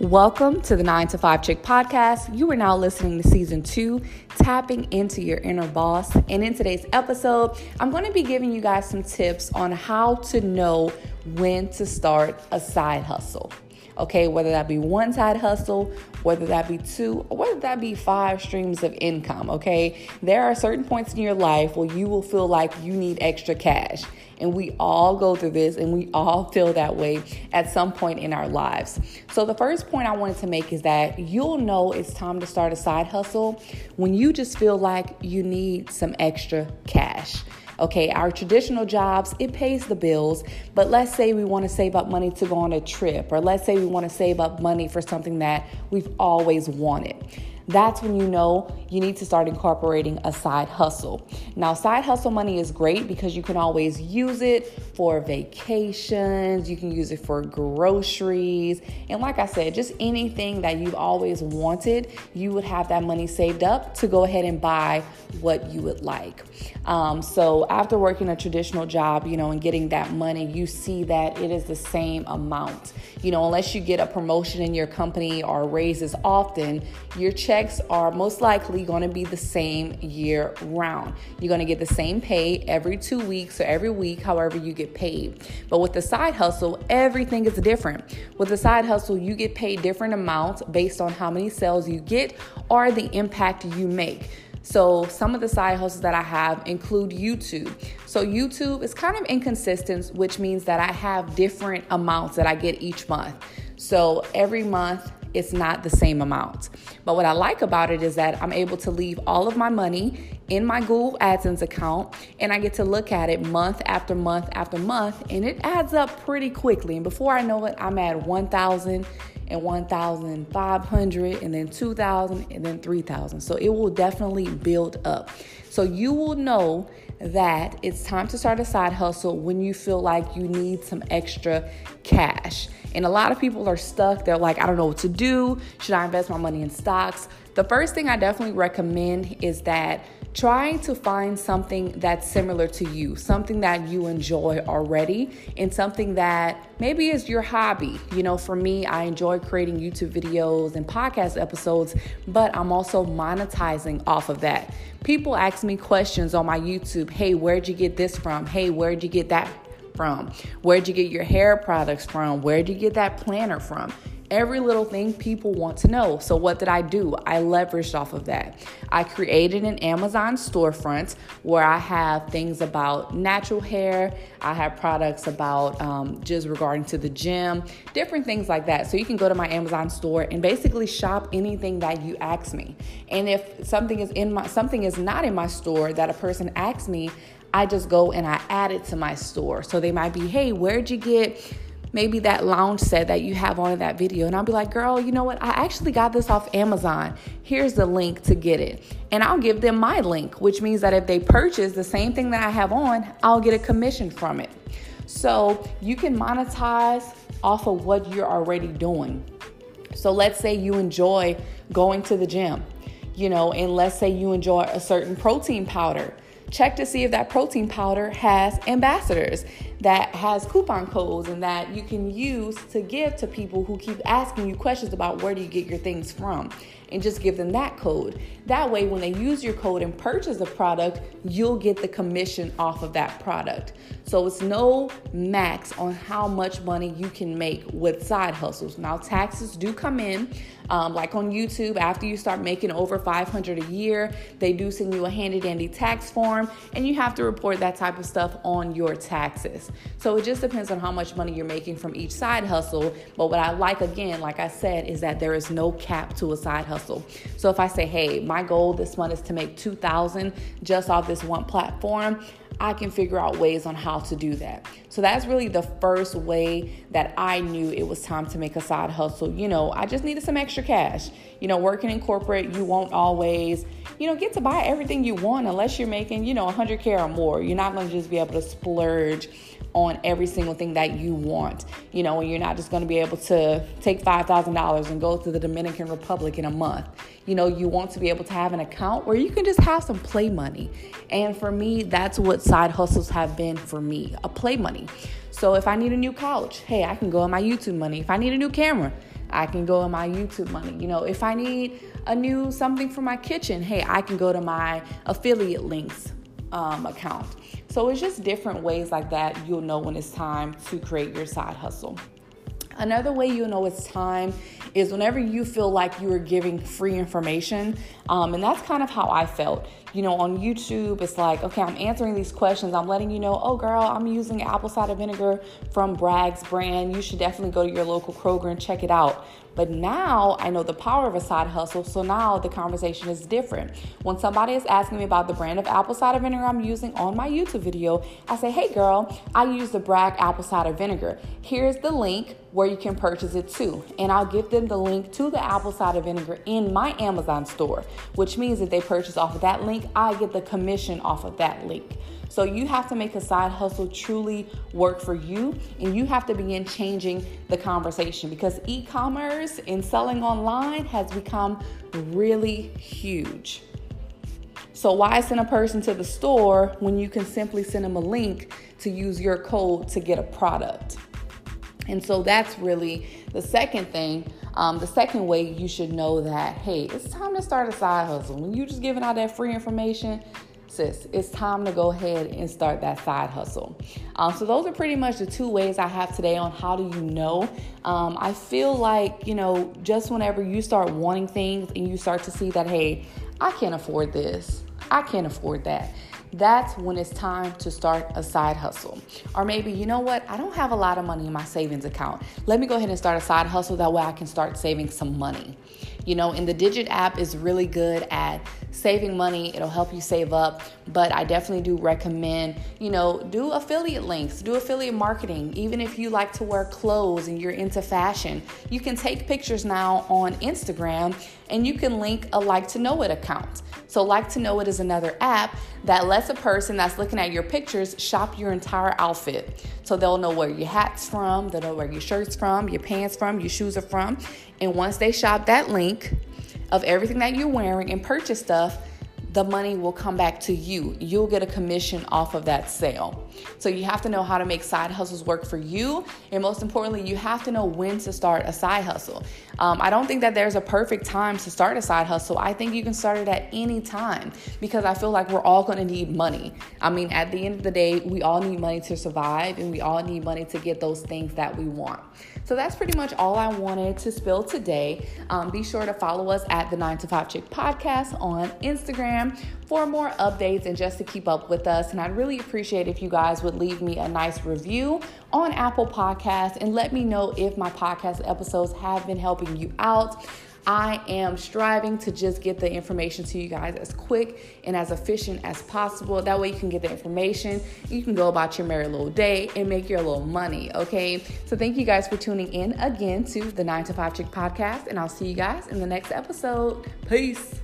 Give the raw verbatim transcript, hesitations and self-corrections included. Welcome to the Nine to Five Chick Podcast. You are now listening to season two, tapping into your inner boss. And in today's episode, I'm going to be giving you guys some tips on how to know when to start a side hustle. Okay, whether that be one side hustle, whether that be two, or whether that be five streams of income, okay? There are certain points in your life where you will feel like you need extra cash. And we all go through this and we all feel that way at some point in our lives. So the first point I wanted to make is that you'll know it's time to start a side hustle when you just feel like you need some extra cash. Okay, our traditional jobs, it pays the bills, but let's say we want to save up money to go on a trip, or let's say we want to save up money for something that we've always wanted. That's when you know you need to start incorporating a side hustle. Now, side hustle money is great because you can always use it for vacations. You can use it for groceries. And like I said, just anything that you've always wanted, you would have that money saved up to go ahead and buy what you would like. Um, so after working a traditional job, you know, and getting that money, you see that it is the same amount. You know, unless you get a promotion in your company or raises often, your check are most likely going to be the same year round. You're going to get the same pay every two weeks or every week, however you get paid. But with the side hustle, everything is different. With the side hustle, you get paid different amounts based on how many sales you get or the impact you make. So some of the side hustles that I have include YouTube. So YouTube is kind of inconsistent, which means that I have different amounts that I get each month. So every month, it's not the same amount. But what I like about it is that I'm able to leave all of my money in my Google AdSense account, and I get to look at it month after month after month, and it adds up pretty quickly. And before I know it, I'm at one thousand and one thousand five hundred and then two thousand and then three thousand. So it will definitely build up. So you will know that it's time to start a side hustle when you feel like you need some extra cash. And a lot of people are stuck. They're like, I don't know what to do. Should I invest my money in stocks? The first thing I definitely recommend is that trying to find something that's similar to you, something that you enjoy already, and something that maybe is your hobby. You know, for me, I enjoy creating YouTube videos and podcast episodes, but I'm also monetizing off of that. People ask me questions on my YouTube. Hey, where'd you get this from? Hey, where'd you get that from? Where'd you get your hair products from? Where'd you get that planner from? Every little thing people want to know. So what did I do? I leveraged off of that. I created an Amazon storefront where I have things about natural hair. I have products about um, just regarding to the gym, different things like that. So you can go to my Amazon store and basically shop anything that you ask me. And if something is in my, something is not in my store that a person asks me, I just go and I add it to my store. So they might be, hey, where'd you get maybe that lounge set that you have on in that video? And I'll be like, girl, you know what? I actually got this off Amazon. Here's the link to get it. And I'll give them my link, which means that if they purchase the same thing that I have on, I'll get a commission from it. So you can monetize off of what you're already doing. So let's say you enjoy going to the gym, you know, and let's say you enjoy a certain protein powder. Check to see if that protein powder has ambassadors, that has coupon codes, and that you can use to give to people who keep asking you questions about where do you get your things from, and just give them that code. That way, when they use your code and purchase a product, you'll get the commission off of that product. So it's no max on how much money you can make with side hustles. Now, taxes do come in, um, like on YouTube, after you start making over five hundred dollars a year, they do send you a handy dandy tax form, and you have to report that type of stuff on your taxes. So it just depends on how much money you're making from each side hustle. But what I like, again, like I said, is that there is no cap to a side hustle. So if I say, hey, my goal this month is to make two thousand dollars just off this one platform, I can figure out ways on how to do that. So that's really the first way that I knew it was time to make a side hustle. You know, I just needed some extra cash. You know, working in corporate, you won't always, you know, get to buy everything you want unless you're making, you know, one hundred K or more. You're not going to just be able to splurge on every single thing that you want. You know, and you're not just going to be able to take five thousand dollars and go to the Dominican Republic in a month. You know, you want to be able to have an account where you can just have some play money. And for me, that's what side hustles have been for me, a play money. So if I need a new couch, hey, I can go on my YouTube money. If I need a new camera, I can go to my YouTube money. You know, if I need a new something for my kitchen, hey, I can go to my affiliate links um, account. So it's just different ways like that. You'll know when it's time to create your side hustle. Another way you'll know it's time is whenever you feel like you are giving free information. Um, and that's kind of how I felt. You know, on YouTube, it's like, okay, I'm answering these questions. I'm letting you know, oh, girl, I'm using apple cider vinegar from Bragg's brand. You should definitely go to your local Kroger and check it out. But now I know the power of a side hustle. So now the conversation is different. When somebody is asking me about the brand of apple cider vinegar I'm using on my YouTube video, I say, hey, girl, I use the Bragg apple cider vinegar. Here's the link where you can purchase it too. And I'll give them the link to the apple cider vinegar in my Amazon store, which means if they purchase off of that link, I get the commission off of that link. So you have to make a side hustle truly work for you, and you have to begin changing the conversation, because e-commerce and selling online has become really huge. So why send a person to the store when you can simply send them a link to use your code to get a product? And so that's really the second thing. Um, the second way you should know that, hey, it's time to start a side hustle. When you're just giving out that free information, sis, it's time to go ahead and start that side hustle. Um, so those are pretty much the two ways I have today on how do you know. Um, I feel like, you know, just whenever you start wanting things and you start to see that, hey, I can't afford this, I can't afford that, that's when it's time to start a side hustle. Or maybe, you know what, I don't have a lot of money in my savings account. Let me go ahead and start a side hustle. That way I can start saving some money. You know, and the Digit app is really good at saving money. It'll help you save up. But I definitely do recommend, you know, do affiliate links, do affiliate marketing. Even if you like to wear clothes and you're into fashion, you can take pictures now on Instagram and you can link a Like to Know It account. So Like to Know It is another app that lets a person that's looking at your pictures shop your entire outfit. So they'll know where your hat's from, they'll know where your shirt's from, your pants from, your shoes are from. And once they shop that link of everything that you're wearing and purchase stuff, the money will come back to you. You'll get a commission off of that sale. So you have to know how to make side hustles work for you. And most importantly, you have to know when to start a side hustle. Um, I don't think that there's a perfect time to start a side hustle. I think you can start it at any time, because I feel like we're all gonna need money. I mean, at the end of the day, we all need money to survive, and we all need money to get those things that we want. So that's pretty much all I wanted to spill today. Um, be sure to follow us at the Nine to Five Chick Podcast on Instagram for more updates and just to keep up with us. And I'd really appreciate if you guys would leave me a nice review on Apple Podcasts and let me know if my podcast episodes have been helping you out. I am striving to just get the information to you guys as quick and as efficient as possible. That way you can get the information, you can go about your merry little day and make your little money, okay? So thank you guys for tuning in again to the Nine to Five Chick Podcast, and I'll see you guys in the next episode. Peace.